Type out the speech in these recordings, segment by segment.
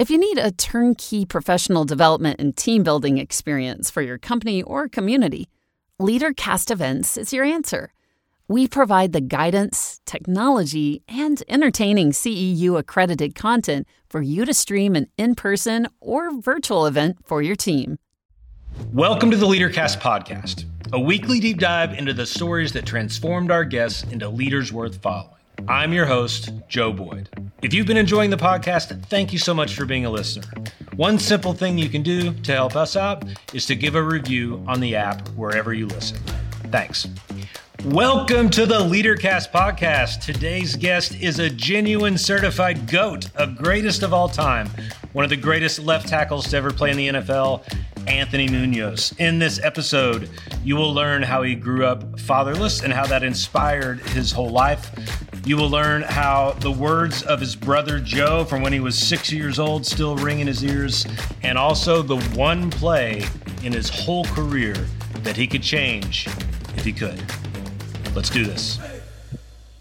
If you need a turnkey professional development and team building experience for your company or community, LeaderCast Events is your answer. We provide the guidance, technology, and entertaining CEU-accredited content for you to stream an in-person or virtual event for your team. Welcome to the LeaderCast Podcast, a weekly deep dive into the stories that transformed our guests into leaders worth following. I'm your host, Joe Boyd. If you've been enjoying the podcast, thank you so much for being a listener. One simple thing you can do to help us out is to give a review on the app wherever you listen. Thanks. Welcome to the LeaderCast Podcast. Today's guest is a genuine certified GOAT, a greatest of all time, one of the greatest left tackles to ever play in the NFL, Anthony Muñoz. In this episode, you will learn how he grew up fatherless and how that inspired his whole life. You will learn how the words of his brother Joe from when he was 6 years old still ring in his ears, and also the one play in his whole career that he could change if he could. Let's do this.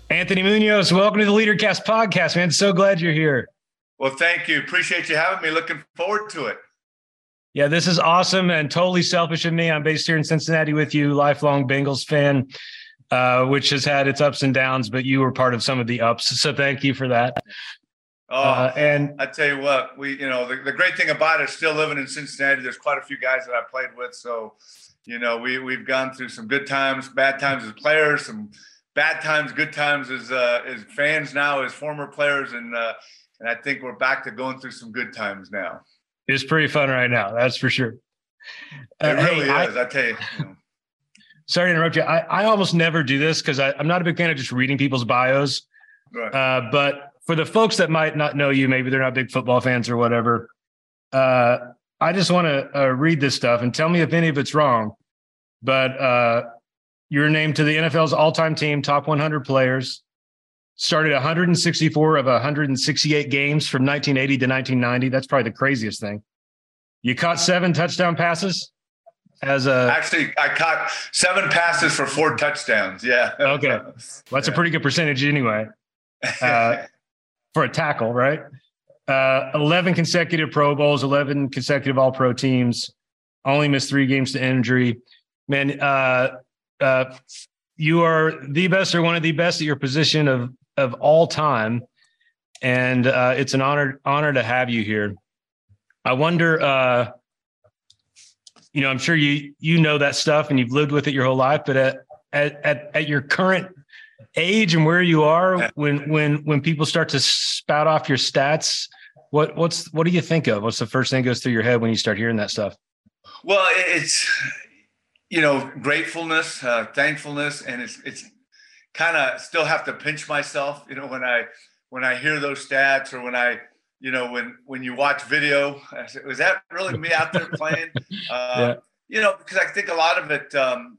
Anthony Muñoz, welcome to the LeaderCast Podcast, man. So glad you're here. Well, thank you. Appreciate you having me. Looking forward to it. Yeah, this is awesome and totally selfish of me. I'm based here in Cincinnati with you, lifelong Bengals fan, which has had its ups and downs, but you were part of some of the ups. So thank you for that. And I tell you what, the great thing about it is still living in Cincinnati. There's quite a few guys that I played with. So, we've gone through some good times, bad times as players, some bad times, good times as fans now, as former players. And I think we're back to going through some good times now. It's pretty fun right now. That's for sure. It really is. I tell you. Sorry to interrupt you. I almost never do this because I'm not a big fan of just reading people's bios. Right. But for the folks that might not know you, maybe they're not big football fans or whatever. I just want to read this stuff and tell me if any of it's wrong. But you were named to the NFL's all-time team, top 100 players, started 164 of 168 games from 1980 to 1990. That's probably the craziest thing. You caught 7 touchdown passes. Actually, I caught 7 passes for 4 touchdowns. Yeah. Okay. Well, that's a pretty good percentage anyway. For a tackle, right? 11 consecutive Pro Bowls, 11 consecutive All-Pro teams, only missed 3 games to injury. Man, you are the best or one of the best at your position of all time. And it's an honor to have you here. I wonder, I'm sure you know that stuff and you've lived with it your whole life, but at your current age and where you are, when people start to spout off your stats, what do you think of? What's the first thing that goes through your head when you start hearing that stuff? Well, it's, gratefulness, thankfulness, and it's kind of still have to pinch myself, when I hear those stats or when you watch video, I said, was that really me out there playing? Because I think a lot of it, from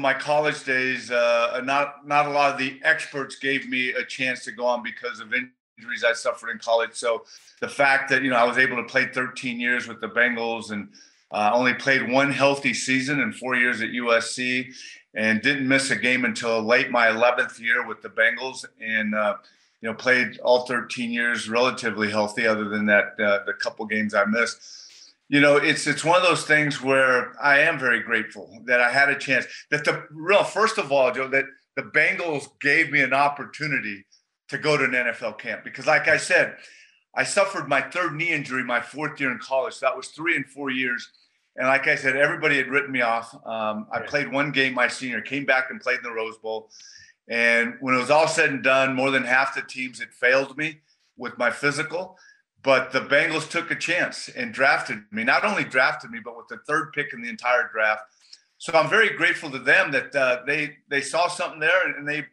my college days, not a lot of the experts gave me a chance to go on because of injuries I suffered in college. So the fact that, I was able to play 13 years with the Bengals and only played one healthy season in 4 years at USC and didn't miss a game until my 11th year with the Bengals. And, played all 13 years relatively healthy, other than that, the couple games I missed. It's one of those things where I am very grateful that I had a chance. That first of all, Joe, that the Bengals gave me an opportunity to go to an NFL camp. Because like I said, I suffered my third knee injury my fourth year in college. So that was 3 and 4 years. And like I said, everybody had written me off. I played one game my senior, came back and played in the Rose Bowl. And when it was all said and done, more than half the teams had failed me with my physical, but the Bengals took a chance and drafted me, not only drafted me, but with the third pick in the entire draft. So I'm very grateful to them that they saw something there and they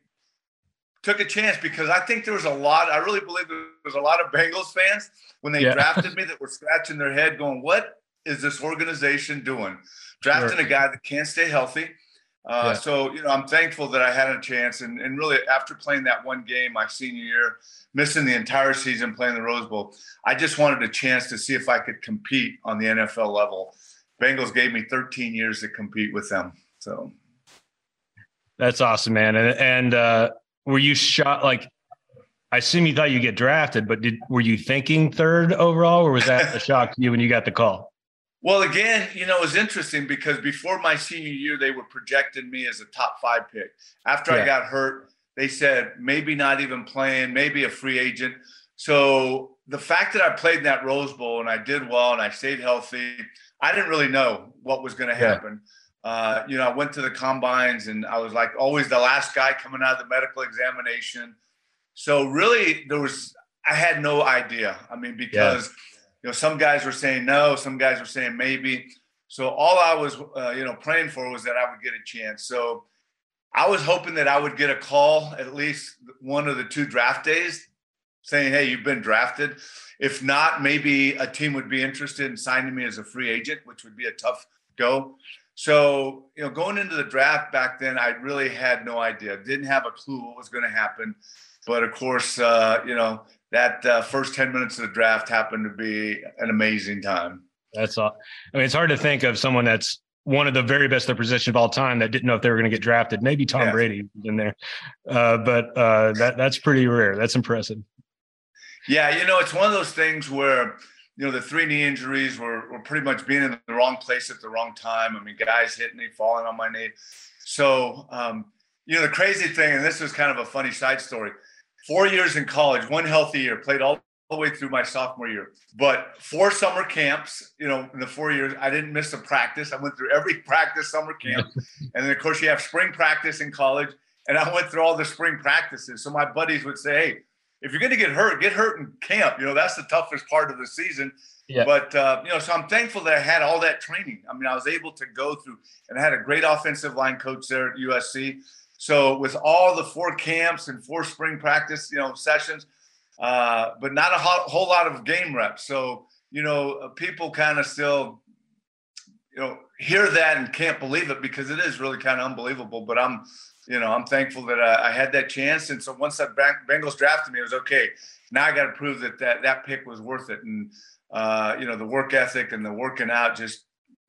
took a chance, because I think there was I really believe there was a lot of Bengals fans when they drafted me that were scratching their head going, what is this organization doing? Drafting a guy that can't stay healthy. So, I'm thankful that I had a chance. And really, after playing that one game my senior year, missing the entire season playing the Rose Bowl, I just wanted a chance to see if I could compete on the NFL level. Bengals gave me 13 years to compete with them. So that's awesome, man. And were you shot? Like, I assume you thought you get drafted, but were you thinking third overall, or was that a shock to you when you got the call? Well, again, you know, it was interesting because before my senior year, they were projecting me as a top 5 pick. After I got hurt, they said maybe not even playing, maybe a free agent. So the fact that I played in that Rose Bowl and I did well and I stayed healthy, I didn't really know what was going to happen. You know, I went to the combines and I was like always the last guy coming out of the medical examination. So really I had no idea. I mean, because, you know, some guys were saying no, some guys were saying maybe. So all I was, you know, praying for was that I would get a chance. So I was hoping that I would get a call at least one of the 2 draft days saying, hey, you've been drafted. If not, maybe a team would be interested in signing me as a free agent, which would be a tough go. So, you know, going into the draft back then, I really had no idea. Didn't have a clue what was going to happen. But of course, you know, that first 10 minutes of the draft happened to be an amazing time. That's all. I mean, it's hard to think of someone that's one of the very best at their position of all time that didn't know if they were going to get drafted. Maybe Tom Brady was in there, but that's pretty rare. That's impressive. Yeah, you know, it's one of those things where, you know, the 3 knee injuries were pretty much being in the wrong place at the wrong time. I mean, guys hitting me, falling on my knee. So, you know, the crazy thing, and this is kind of a funny side story, 4 years in college, 1 healthy year, played all the way through my sophomore year. But 4 summer camps, you know, in the 4 years, I didn't miss a practice. I went through every practice, summer camp. And then, of course, you have spring practice in college. And I went through all the spring practices. So my buddies would say, hey, if you're going to get hurt in camp. You know, that's the toughest part of the season. Yeah. But, you know, so I'm thankful that I had all that training. I mean, I was able to go through, and I had a great offensive line coach there at USC. So with all the 4 camps and 4 spring practice, you know, sessions, but not a whole lot of game reps. So, you know, people kind of still, you know, hear that and can't believe it because it is really kind of unbelievable. But I'm, you know, I'm thankful that I had that chance. And so once that Bengals drafted me, it was okay. Now I got to prove that pick was worth it. And, you know, the work ethic and the working out just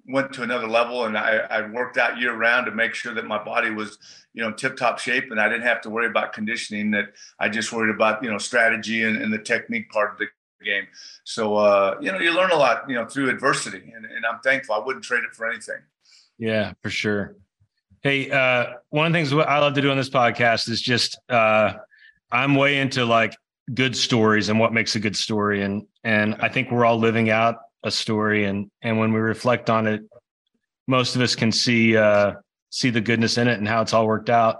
went to another level, and I worked out year round to make sure that my body was, you know, tip top shape, and I didn't have to worry about conditioning. That I just worried about, you know, strategy and the technique part of the game. So, you know, you learn a lot, you know, through adversity, and I'm thankful. I wouldn't trade it for anything. Yeah, for sure. Hey, one of the things I love to do on this podcast is just, I'm way into like good stories and what makes a good story. And I think we're all living out a story, and when we reflect on it, most of us can see the goodness in it and how it's all worked out.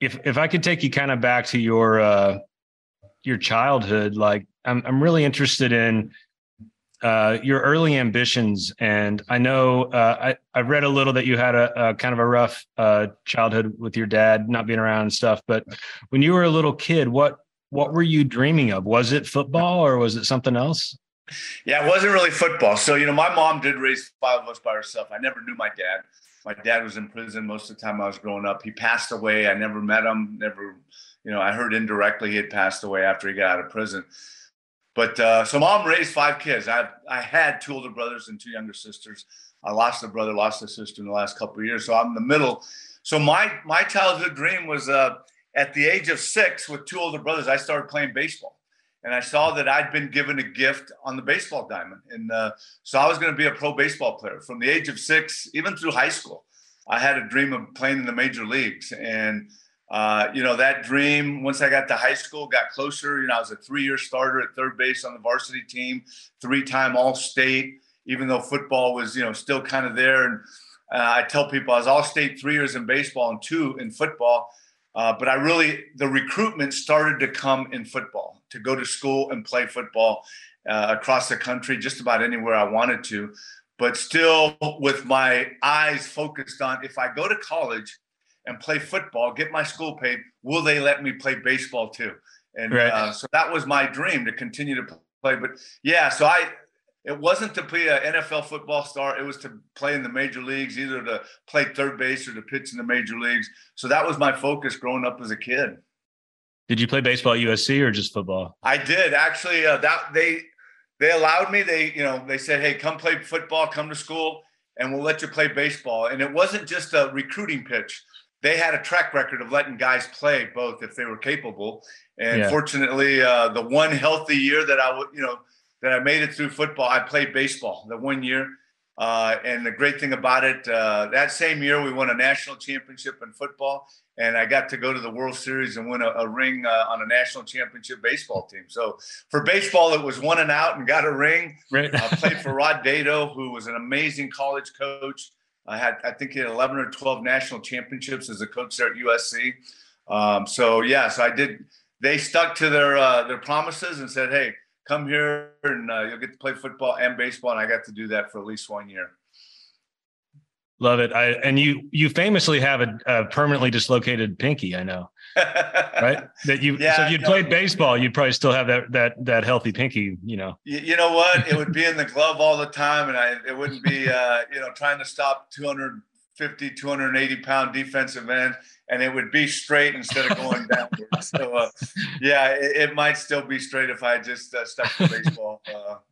If I could take you kind of back to your childhood, like I'm really interested in your early ambitions, and I know I read a little that you had a kind of a rough childhood with your dad not being around and stuff. But when you were a little kid, what were you dreaming of? Was it football or was it something else? Yeah, it wasn't really football. So, you know, my mom did raise 5 of us by herself. I never knew my dad. My dad was in prison most of the time I was growing up. He passed away. I never met him. Never, you know, I heard indirectly he had passed away after he got out of prison. But so mom raised 5 kids. I had 2 older brothers and 2 younger sisters. I lost a brother, lost a sister in the last couple of years. So I'm the middle. So my childhood dream was at the age of 6 with 2 older brothers, I started playing baseball. And I saw that I'd been given a gift on the baseball diamond. And so I was going to be a pro baseball player from the age of 6, even through high school. I had a dream of playing in the major leagues. And, you know, that dream, once I got to high school, got closer. You know, I was a 3-year starter at third base on the varsity team, 3-time All-State, even though football was, you know, still kind of there. And I tell people I was All-State 3 years in baseball and 2 in football. But I really, the recruitment started to come in football, to go to school and play football across the country, just about anywhere I wanted to, but still with my eyes focused on if I go to college and play football, get my school paid, will they let me play baseball too? And so that was my dream, to continue to play. But yeah, so it wasn't to be an NFL football star. It was to play in the major leagues, either to play third base or to pitch in the major leagues. So that was my focus growing up as a kid. Did you play baseball at USC or just football? I did actually. That they allowed me. They said, "Hey, come play football. Come to school, and we'll let you play baseball." And it wasn't just a recruiting pitch. They had a track record of letting guys play both if they were capable. And fortunately, the one healthy year that I would, you know, that I made it through football, I played baseball the one year. And the great thing about it, that same year we won a national championship in football, and I got to go to the World Series and win a ring on a national championship baseball team. So for baseball, it was one and out and got a ring. Right. I played for Rod Dato, who was an amazing college coach. I think he had 11 or 12 national championships as a coach there at USC. So I did. They stuck to their promises and said, hey, come here and you'll get to play football and baseball. And I got to do that for at least one year. Love it. And you famously have a permanently dislocated pinky, I know, right? So if you'd played baseball, you'd probably still have that healthy pinky, you know. You know what? It would be in the glove all the time, and it wouldn't be, trying to stop 250, 280-pound defensive end, and it would be straight instead of going backwards. So, it might still be straight if I just stuck to baseball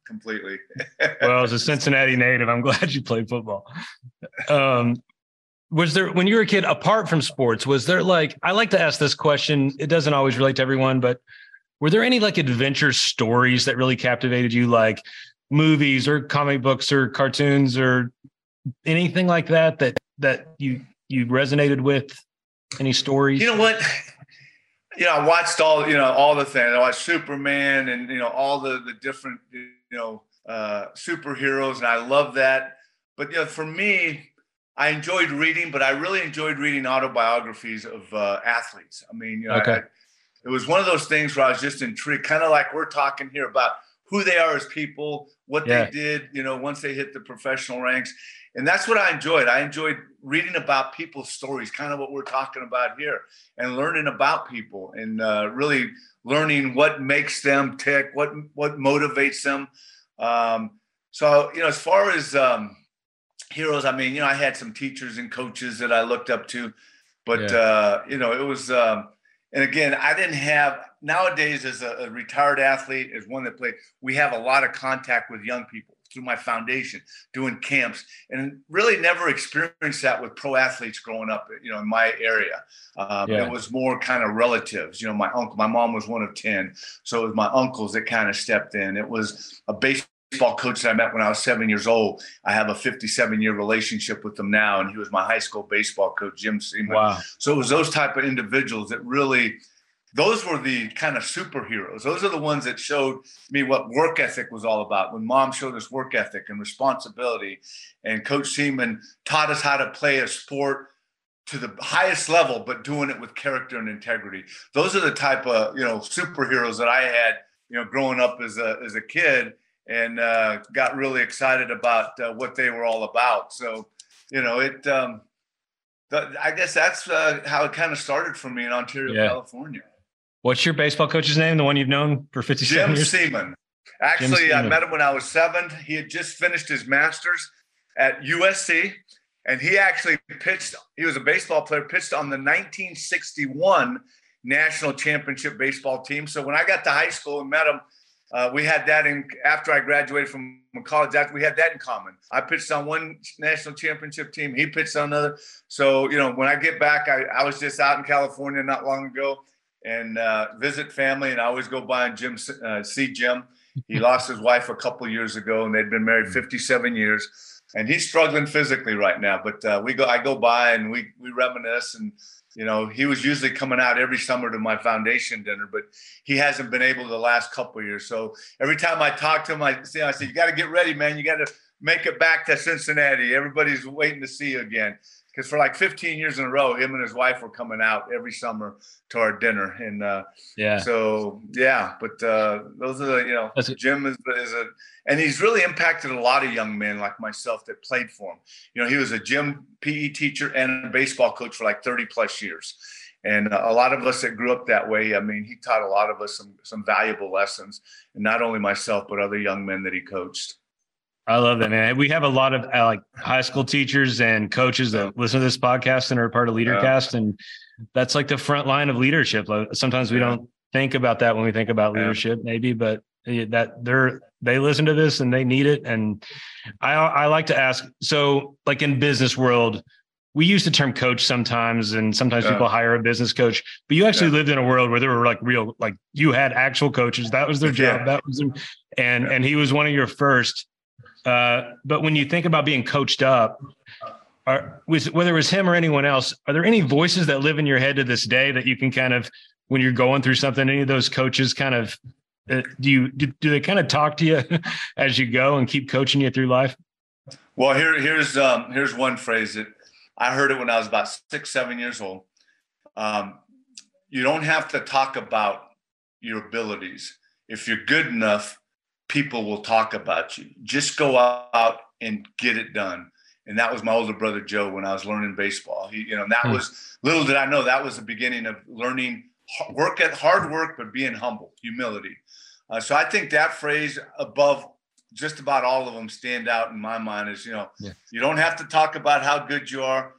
completely. Well, as a Cincinnati native, I'm glad you played football. Was there, when you were a kid, apart from sports, was there I like to ask this question. It doesn't always relate to everyone, but were there any adventure stories that really captivated you, like movies or comic books or cartoons or anything like that you resonated with? Any stories? You know what? I watched all the things. I watched Superman and, all the different, superheroes. And I love that. But, for me, I enjoyed reading, but I really enjoyed reading autobiographies of athletes. I mean, it was one of those things where I was just intrigued, kind of like we're talking here about who they are as people, what they did, once they hit the professional ranks. And that's what I enjoyed. I enjoyed reading about people's stories, kind of what we're talking about here, and learning about people and really learning what makes them tick, what motivates them. So, as far as heroes, I mean, I had some teachers and coaches that I looked up to, but, it was, and again, I didn't have, nowadays as a retired athlete, as one that played, we have a lot of contact with young people through my foundation, doing camps, and really never experienced that with pro athletes growing up, in my area. It was more kind of relatives, my uncle, my mom was one of 10. So it was my uncles that kind of stepped in. It was a baseball coach that I met when I was 7 years old. I have a 57-year relationship with him now, and he was my high school baseball coach, Jim Seaman. Wow. So it was those type of individuals that really, those were the kind of superheroes. Those are the ones that showed me what work ethic was all about. When Mom showed us work ethic and responsibility, and Coach Seaman taught us how to play a sport to the highest level, but doing it with character and integrity. Those are the type of, superheroes that I had, growing up as a kid, and got really excited about what they were all about. So, I guess that's how it kind of started for me in Ontario, California. What's your baseball coach's name, the one you've known for 57 years? Jim Seaman. Actually, I met him when I was 7. He had just finished his master's at USC, and he actually pitched. He was a baseball player, pitched on the 1961 National Championship baseball team. So when I got to high school and met him, we had that in, after I graduated from college, after we had that in common. I pitched on one national championship team. He pitched on another. So, when I get back, I was just out in California not long ago and visit family. And I always go by and see Jim. He lost his wife a couple years ago, and they'd been married 57 years. And he's struggling physically right now. But I go by and we reminisce. And he was usually coming out every summer to my foundation dinner, but he hasn't been able the last couple of years. So every time I talk to him, I say, you got to get ready, man. You got to make it back to Cincinnati. Everybody's waiting to see you again. Because for 15 years in a row, him and his wife were coming out every summer to our dinner. And those are the, Jim is and he's really impacted a lot of young men like myself that played for him. He was a gym PE teacher and a baseball coach for 30 plus years. And a lot of us that grew up that way, I mean, he taught a lot of us some valuable lessons, and not only myself, but other young men that he coached. I love that, man. We have a lot of high school teachers and coaches that listen to this podcast and are part of LeaderCast. And that's the front line of leadership. Sometimes we don't think about that when we think about leadership maybe, but that they listen to this and they need it. And I like to ask, so in business world, we use the term coach sometimes, and sometimes people hire a business coach, but you actually lived in a world where there were like real, like you had actual coaches. That was their job. That was, and he was one of your first. But when you think about being coached up, whether it was him or anyone else, are there any voices that live in your head to this day that you can kind of, when you're going through something, any of those coaches kind of, do they kind of talk to you as you go and keep coaching you through life? Well, here's one phrase that I heard it when I was about 6, 7 years old. You don't have to talk about your abilities. If you're good enough, people will talk about you. Just go out and get it done. And that was my older brother, Joe, when I was learning baseball. Little did I know, that was the beginning of learning hard work, but being humble, humility. So I think that phrase above just about all of them stand out in my mind is, you don't have to talk about how good you are.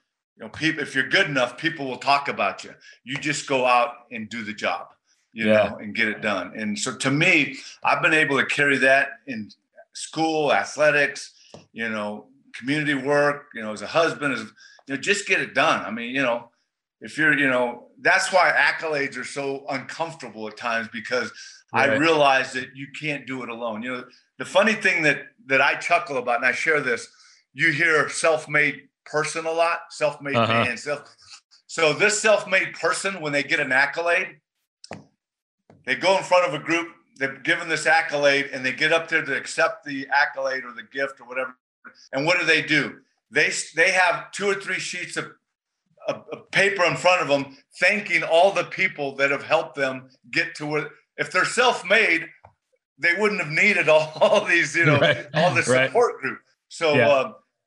People, if you're good enough, people will talk about you. You just go out and do the job, you know, and get it done. And so to me, I've been able to carry that in school, athletics, community work, as a husband, just get it done. I mean, if you're, that's why accolades are so uncomfortable at times, because I realize that you can't do it alone. The funny thing that I chuckle about, and I share this, you hear self-made person a lot, self-made man. So this self-made person, when they get an accolade, they go in front of a group, they're given this accolade, and they get up there to accept the accolade or the gift or whatever. And what do? They have 2 or 3 sheets of paper in front of them, thanking all the people that have helped them get to where. If they're self-made, they wouldn't have needed all these, all the support group. So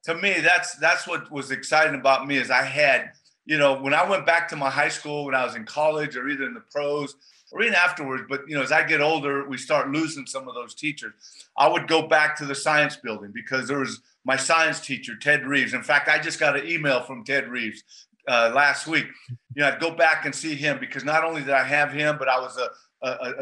to me, that's what was exciting about me is I had, when I went back to my high school, when I was in college or either in the pros or even afterwards, but, as I get older, we start losing some of those teachers. I would go back to the science building because there was my science teacher, Ted Reeves. In fact, I just got an email from Ted Reeves last week. I'd go back and see him because not only did I have him, but I was a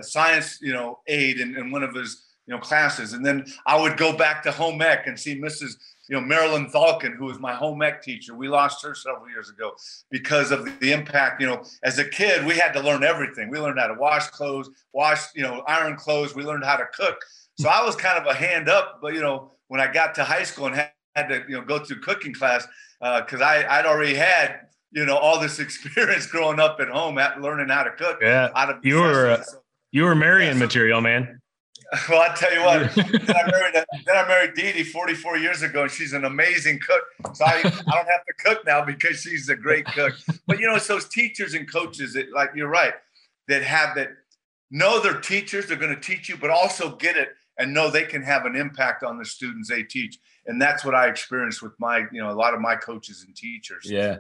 science, aide in one of his, classes. And then I would go back to home ec and see Mrs., Marilyn Thalkin, who was my home ec teacher. We lost her several years ago because of the impact, as a kid, we had to learn everything. We learned how to wash clothes, iron clothes. We learned how to cook. So I was kind of a hand up, but, when I got to high school and had to, go through cooking class, cause I'd already had, all this experience growing up at home, at learning how to cook. Yeah, you were marrying material, man. Well, I tell you what, then I married Dee Dee 44 years ago, and she's an amazing cook. So I don't have to cook now because she's a great cook. But it's those teachers and coaches that, like you're right, that have that. Know they're teachers; they're going to teach you, but also get it and know they can have an impact on the students they teach. And that's what I experienced with my, a lot of my coaches and teachers. Yeah.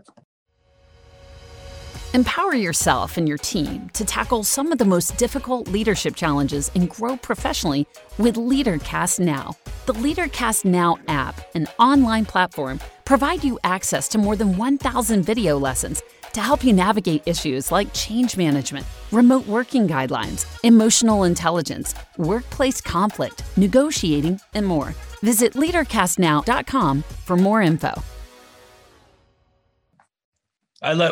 Empower yourself and your team to tackle some of the most difficult leadership challenges and grow professionally with LeaderCast Now. The LeaderCast Now app, an online platform, provide you access to more than 1,000 video lessons to help you navigate issues like change management, remote working guidelines, emotional intelligence, workplace conflict, negotiating, and more. Visit leadercastnow.com for more info.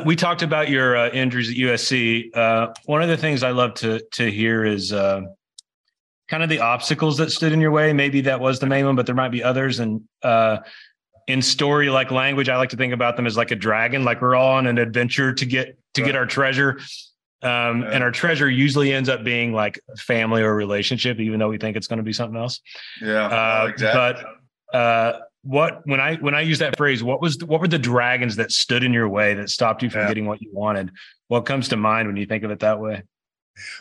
We talked about your injuries at USC. One of the things I love to hear is kind of the obstacles that stood in your way. Maybe that was the main one, but there might be others. And in story like language, I like to think about them as like a dragon. Like we're all on an adventure to get our treasure, and our treasure usually ends up being like family or relationship, even though we think it's going to be something else. Yeah, exactly. But. When I use that phrase, what were the dragons that stood in your way that stopped you from getting what you wanted? What comes to mind when you think of it that way?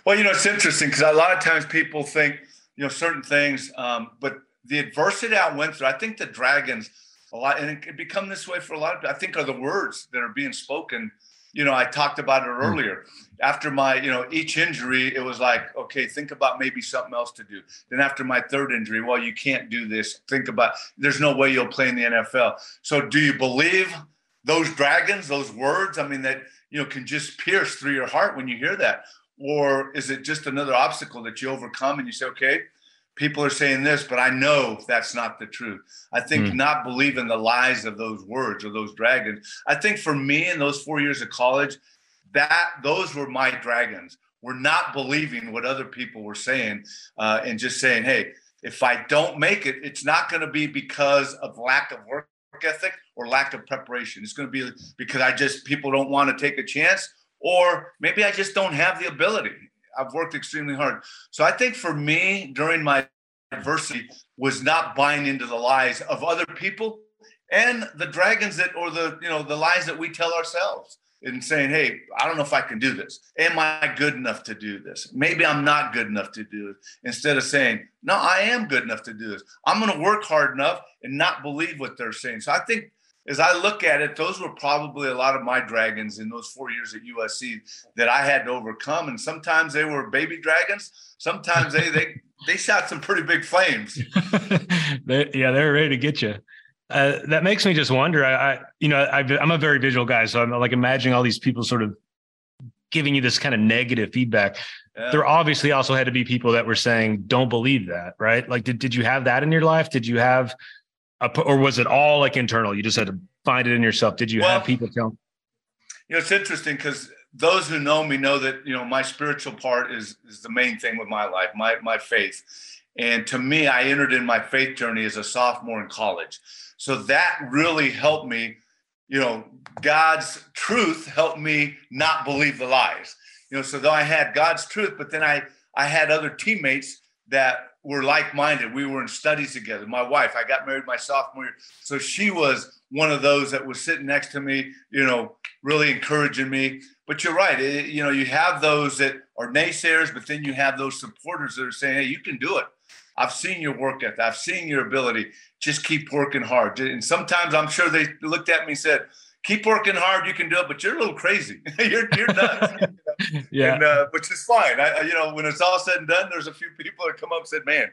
Well, it's interesting because a lot of times people think, certain things, but the adversity I went through, I think the dragons a lot, and it could become this way for a lot of people, I think are the words that are being spoken. I talked about it earlier. After my, each injury, it was like, okay, think about maybe something else to do. Then after my third injury, well, you can't do this. Think about, there's no way you'll play in the NFL. So do you believe those dragons, those words? I mean, that, can just pierce through your heart when you hear that. Or is it just another obstacle that you overcome and you say, okay, people are saying this, but I know that's not the truth. I think not believing the lies of those words or those dragons. I think for me in those 4 years of college, those were my dragons. We're not believing what other people were saying and just saying, hey, if I don't make it, it's not going to be because of lack of work ethic or lack of preparation. It's going to be because people don't want to take a chance, or maybe I just don't have the ability. I've worked extremely hard. So I think for me during my adversity was not buying into the lies of other people and the dragons the lies that we tell ourselves and saying, hey, I don't know if I can do this. Am I good enough to do this? Maybe I'm not good enough to do it. Instead of saying, no, I am good enough to do this. I'm going to work hard enough and not believe what they're saying. So I think as I look at it, those were probably a lot of my dragons in those 4 years at USC that I had to overcome. And sometimes they were baby dragons. Sometimes they shot some pretty big flames. They're ready to get you. That makes me just wonder. I'm a very visual guy, so I'm like imagining all these people sort of giving you this kind of negative feedback. Yeah. There obviously also had to be people that were saying, "Don't believe that," right? Like, did you have that in your life? Did you have or was it all like internal? You just had to find it in yourself. Did you have people tell? It's interesting because those who know me know that my spiritual part is the main thing with my life, my faith. And to me, I entered in my faith journey as a sophomore in college. So that really helped me, God's truth helped me not believe the lies. So though I had God's truth, but then I had other teammates that were like-minded. We were in studies together. My wife, I got married my sophomore year. So she was one of those that was sitting next to me, really encouraging me. But you're right. You have those that are naysayers, but then you have those supporters that are saying, hey, you can do it. I've seen your work ethic. I've seen your ability. Just keep working hard. And sometimes I'm sure they looked at me and said, keep working hard. You can do it, but you're a little crazy. you're nuts. Yeah. And, which is fine. I when it's all said and done, there's a few people that come up and said, man,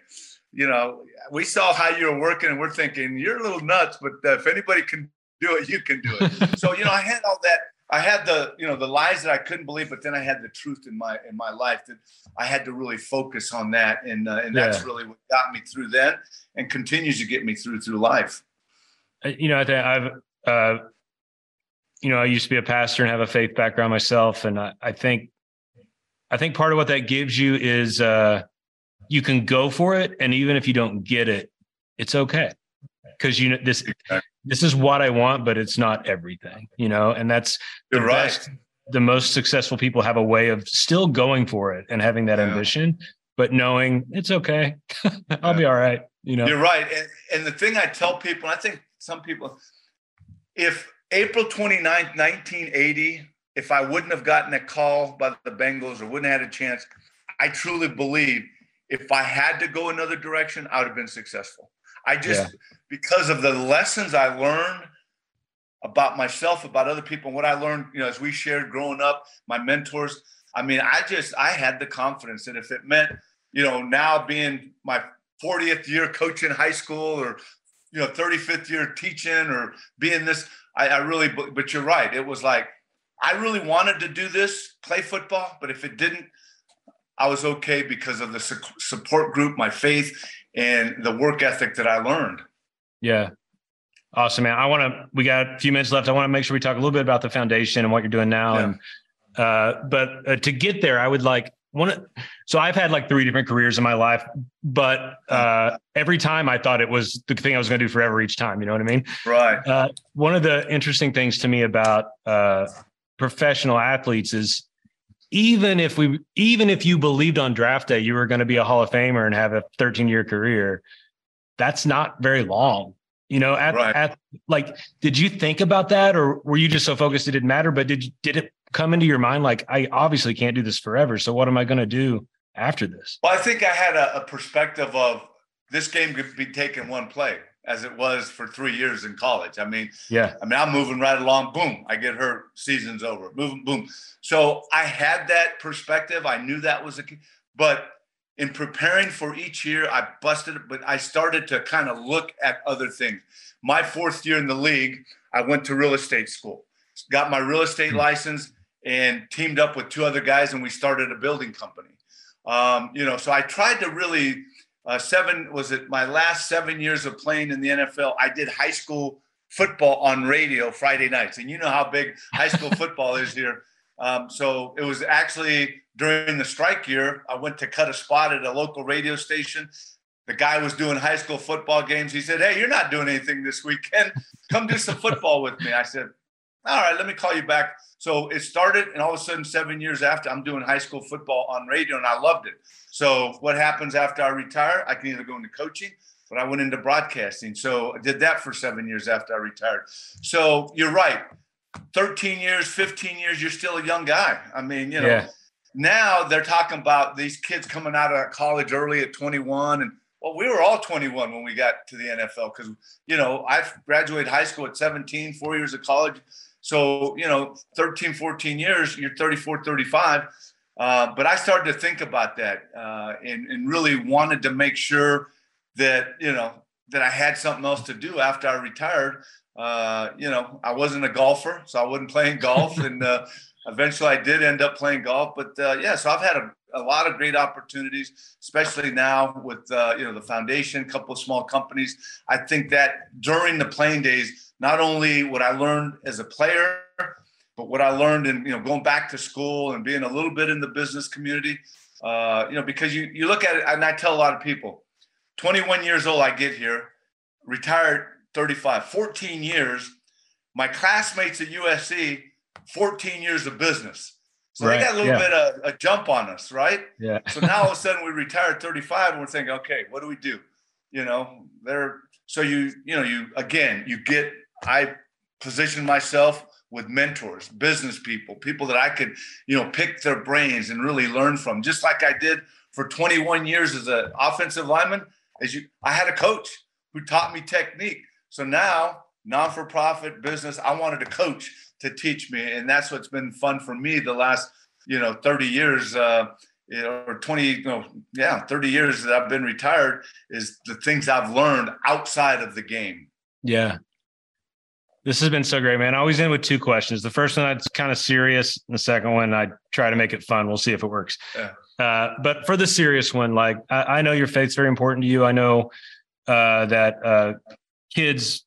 we saw how you were working and we're thinking you're a little nuts, but if anybody can do it, you can do it. So, I had all that. I had the lies that I couldn't believe, but then I had the truth in my life that I had to really focus on that. And that's really what got me through that and continues to get me through life. I used to be a pastor and have a faith background myself. And I think part of what that gives you is you can go for it. And even if you don't get it, it's okay. Because this is what I want, but it's not everything, and that's the best, the most successful people have a way of still going for it and having that ambition, but knowing it's okay. I'll be all right. You're right. And the thing I tell people, I think some people, if April 29th, 1980, if I wouldn't have gotten a call by the Bengals or wouldn't have had a chance, I truly believe if I had to go another direction, I would have been successful. Because of the lessons I learned about myself, about other people, and what I learned, as we shared growing up, my mentors, I had the confidence that if it meant, now being my 40th year coaching high school or, 35th year teaching or being this, but you're right. It was like, I really wanted to do this, play football, but if it didn't, I was okay because of the support group, my faith, and the work ethic that I learned. Yeah. Awesome, man. we got a few minutes left. I want to make sure we talk a little bit about the foundation and what you're doing now. Yeah. But to get there, I would so I've had like three different careers in my life, but every time I thought it was the thing I was going to do forever each time. You know what I mean? Right. One of the interesting things to me about professional athletes is even if you believed on draft day, you were going to be a Hall of Famer and have a 13-year career, that's not very long, right. Did you think about that, or were you just so focused it didn't matter? But did it come into your mind? Like, I obviously can't do this forever. So what am I going to do after this? Well, I think I had a perspective of this game could be taken one play as it was for 3 years in college. I'm moving right along. Boom, I get hurt. Season's over. Moving, boom. So I had that perspective. I knew that was but in preparing for each year, I busted it, but I started to kind of look at other things. My fourth year in the league, I went to real estate school, got my real estate license, and teamed up with two other guys, and we started a building company. So I tried to really my last 7 years of playing in the NFL, I did high school football on radio Friday nights. And you know how big high school football is here. So it was actually during the strike year, I went to cut a spot at a local radio station. The guy was doing high school football games. He said, "Hey, you're not doing anything this weekend. Come do some football with me." I said, "All right, let me call you back." So it started, and all of a sudden, 7 years after, I'm doing high school football on radio, and I loved it. So what happens after I retire? I can either go into coaching, but I went into broadcasting. So I did that for 7 years after I retired. So you're right. 13 years, 15 years, you're still a young guy. I mean, you know, Now they're talking about these kids coming out of college early at 21. And well, we were all 21 when we got to the NFL because, you know, I graduated high school at 17, 4 years of college. So, you know, 13, 14 years, you're 34, 35. But I started to think about that and really wanted to make sure that, you know, that I had something else to do after I retired. You know, I wasn't a golfer, so I wasn't playing golf. And eventually I did end up playing golf. But, so I've had a lot of great opportunities, especially now with, you know, the foundation, a couple of small companies. I think that during the playing days, not only what I learned as a player, but what I learned in, you know, going back to school and being a little bit in the business community, you know, because you look at it, and I tell a lot of people, 21 years old, I get here, retired 35, 14 years. My classmates at USC, 14 years of business. So right. They got a little bit of a jump on us, right? Yeah. So now all of a sudden we retired 35 and we're thinking, okay, what do we do? You know, I position myself with mentors, business people that I could, you know, pick their brains and really learn from, just like I did for 21 years as an offensive lineman. I had a coach who taught me technique. So now, non-for-profit business, I wanted a coach to teach me. And that's what's been fun for me the last, you know, 30 years, 30 years that I've been retired is the things I've learned outside of the game. Yeah. This has been so great, man. I always end with two questions. The first one, that's kind of serious. And the second one, I try to make it fun. We'll see if it works. Yeah. But for the serious one, like I know your faith's very important to you. I know that kids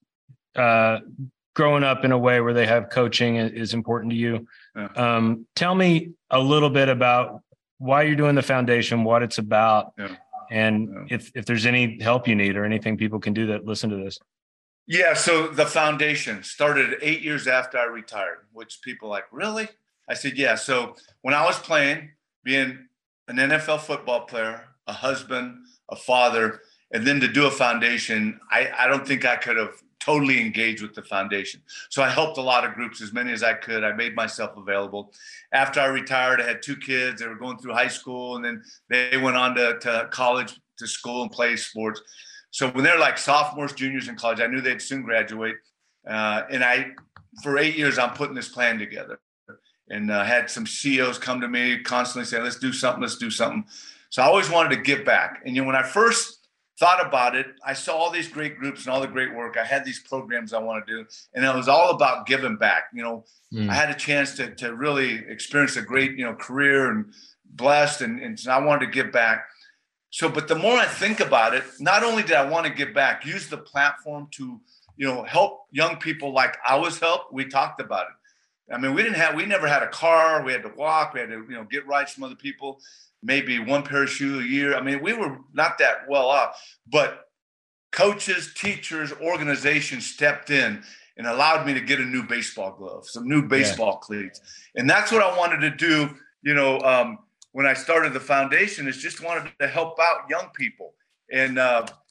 growing up in a way where they have coaching is important to you. Yeah. Tell me a little bit about why you're doing the foundation, what it's about, if there's any help you need or anything people can do that listen to this. Yeah, so the foundation started 8 years after I retired, which people like, really? I said, yeah. So when I was playing, being an NFL football player, a husband, a father, and then to do a foundation, I don't think I could have totally engaged with the foundation. So I helped a lot of groups, as many as I could. I made myself available. After I retired, I had two kids. They were going through high school, and then they went on to college, to school, and play sports. So when they're like sophomores, juniors in college, I knew they'd soon graduate. For 8 years, I'm putting this plan together. And had some CEOs come to me constantly saying, let's do something. So I always wanted to give back. And, you know, when I first thought about it, I saw all these great groups and all the great work. I had these programs I want to do. And it was all about giving back. You know, I had a chance to really experience a great, you know, career and blessed. And so I wanted to give back. So, but the more I think about it, not only did I want to give back, use the platform to, you know, help young people like I was helped. We talked about it. I mean, we never had a car. We had to walk. We had to, you know, get rides from other people, maybe one pair of shoes a year. I mean, we were not that well off, but coaches, teachers, organizations stepped in and allowed me to get a new baseball glove, some new baseball cleats. And that's what I wanted to do, you know, when I started the foundation, is just wanted to help out young people. And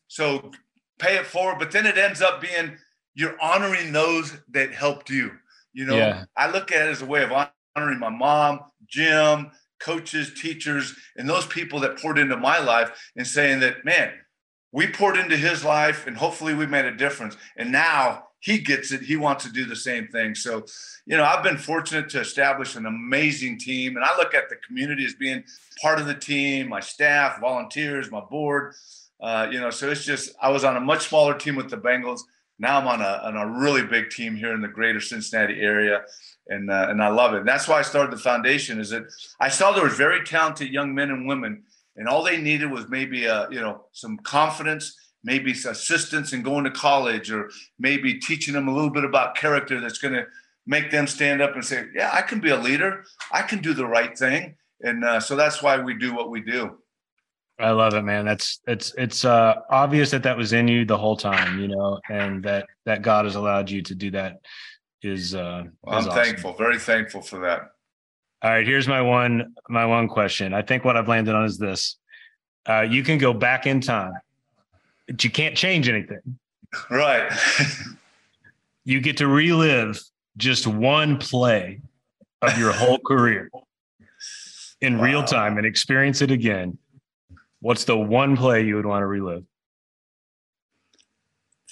so pay it forward, but then it ends up being you're honoring those that helped you. You know, I look at it as a way of honoring my mom, Jim, coaches, teachers, and those people that poured into my life and saying that, man, we poured into his life and hopefully we made a difference. And now he gets it. He wants to do the same thing. So, you know, I've been fortunate to establish an amazing team. And I look at the community as being part of the team, my staff, volunteers, my board. You know, so it's just, I was on a much smaller team with the Bengals. Now I'm on a really big team here in the greater Cincinnati area. And I love it. And that's why I started the foundation, is that I saw there was very talented young men and women. and all they needed was maybe some confidence, maybe assistance in going to college, or maybe teaching them a little bit about character that's going to make them stand up and say, yeah, I can be a leader. I can do the right thing. And so that's why we do what we do. I love it, man. It's obvious that was in you the whole time, and that God has allowed you to do that is awesome. Thankful, very thankful for that. All right. Here's my one question. I think what I've landed on is this. You can go back in time, but you can't change anything. Right. You get to relive just one play of your whole career in real time and experience it again. What's the one play you would want to relive?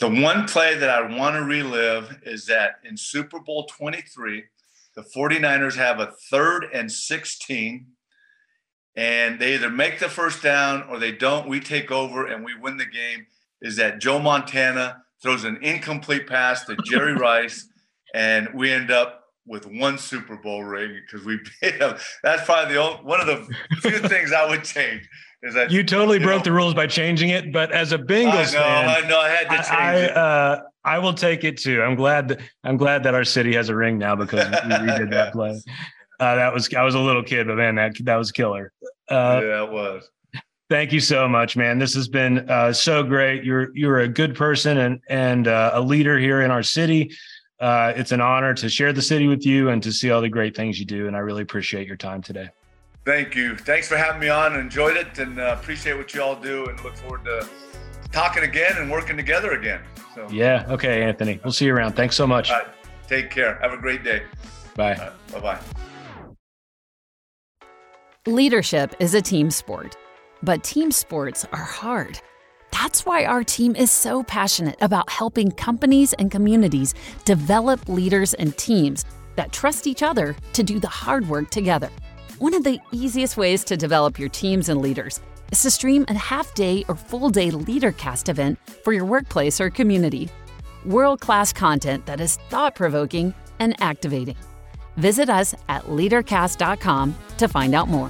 The one play that I want to relive is that in Super Bowl XXIII, the 49ers have a 3rd and 16, and they either make the first down or they don't. We take over and we win the game. Is that Joe Montana throws an incomplete pass to Jerry Rice, and we end up with one Super Bowl ring because we beat them. That's probably one of the few things I would change. You totally broke the rules by changing it, but as a Bengals fan, I had to change it. I will take it too. I'm glad that our city has a ring now because we redid that play. I was a little kid, but man, that was killer. Yeah, it was. Thank you so much, man. This has been so great. You're a good person and a leader here in our city. It's an honor to share the city with you and to see all the great things you do. And I really appreciate your time today. Thank you. Thanks for having me on. I enjoyed it and appreciate what you all do and look forward to talking again and working together again. So. Yeah. Okay, Anthony. We'll see you around. Thanks so much. All right. Take care. Have a great day. Bye. All right. Bye-bye. Leadership is a team sport, but team sports are hard. That's why our team is so passionate about helping companies and communities develop leaders and teams that trust each other to do the hard work together. One of the easiest ways to develop your teams and leaders is to stream a half-day or full-day LeaderCast event for your workplace or community. World-class content that is thought-provoking and activating. Visit us at LeaderCast.com to find out more.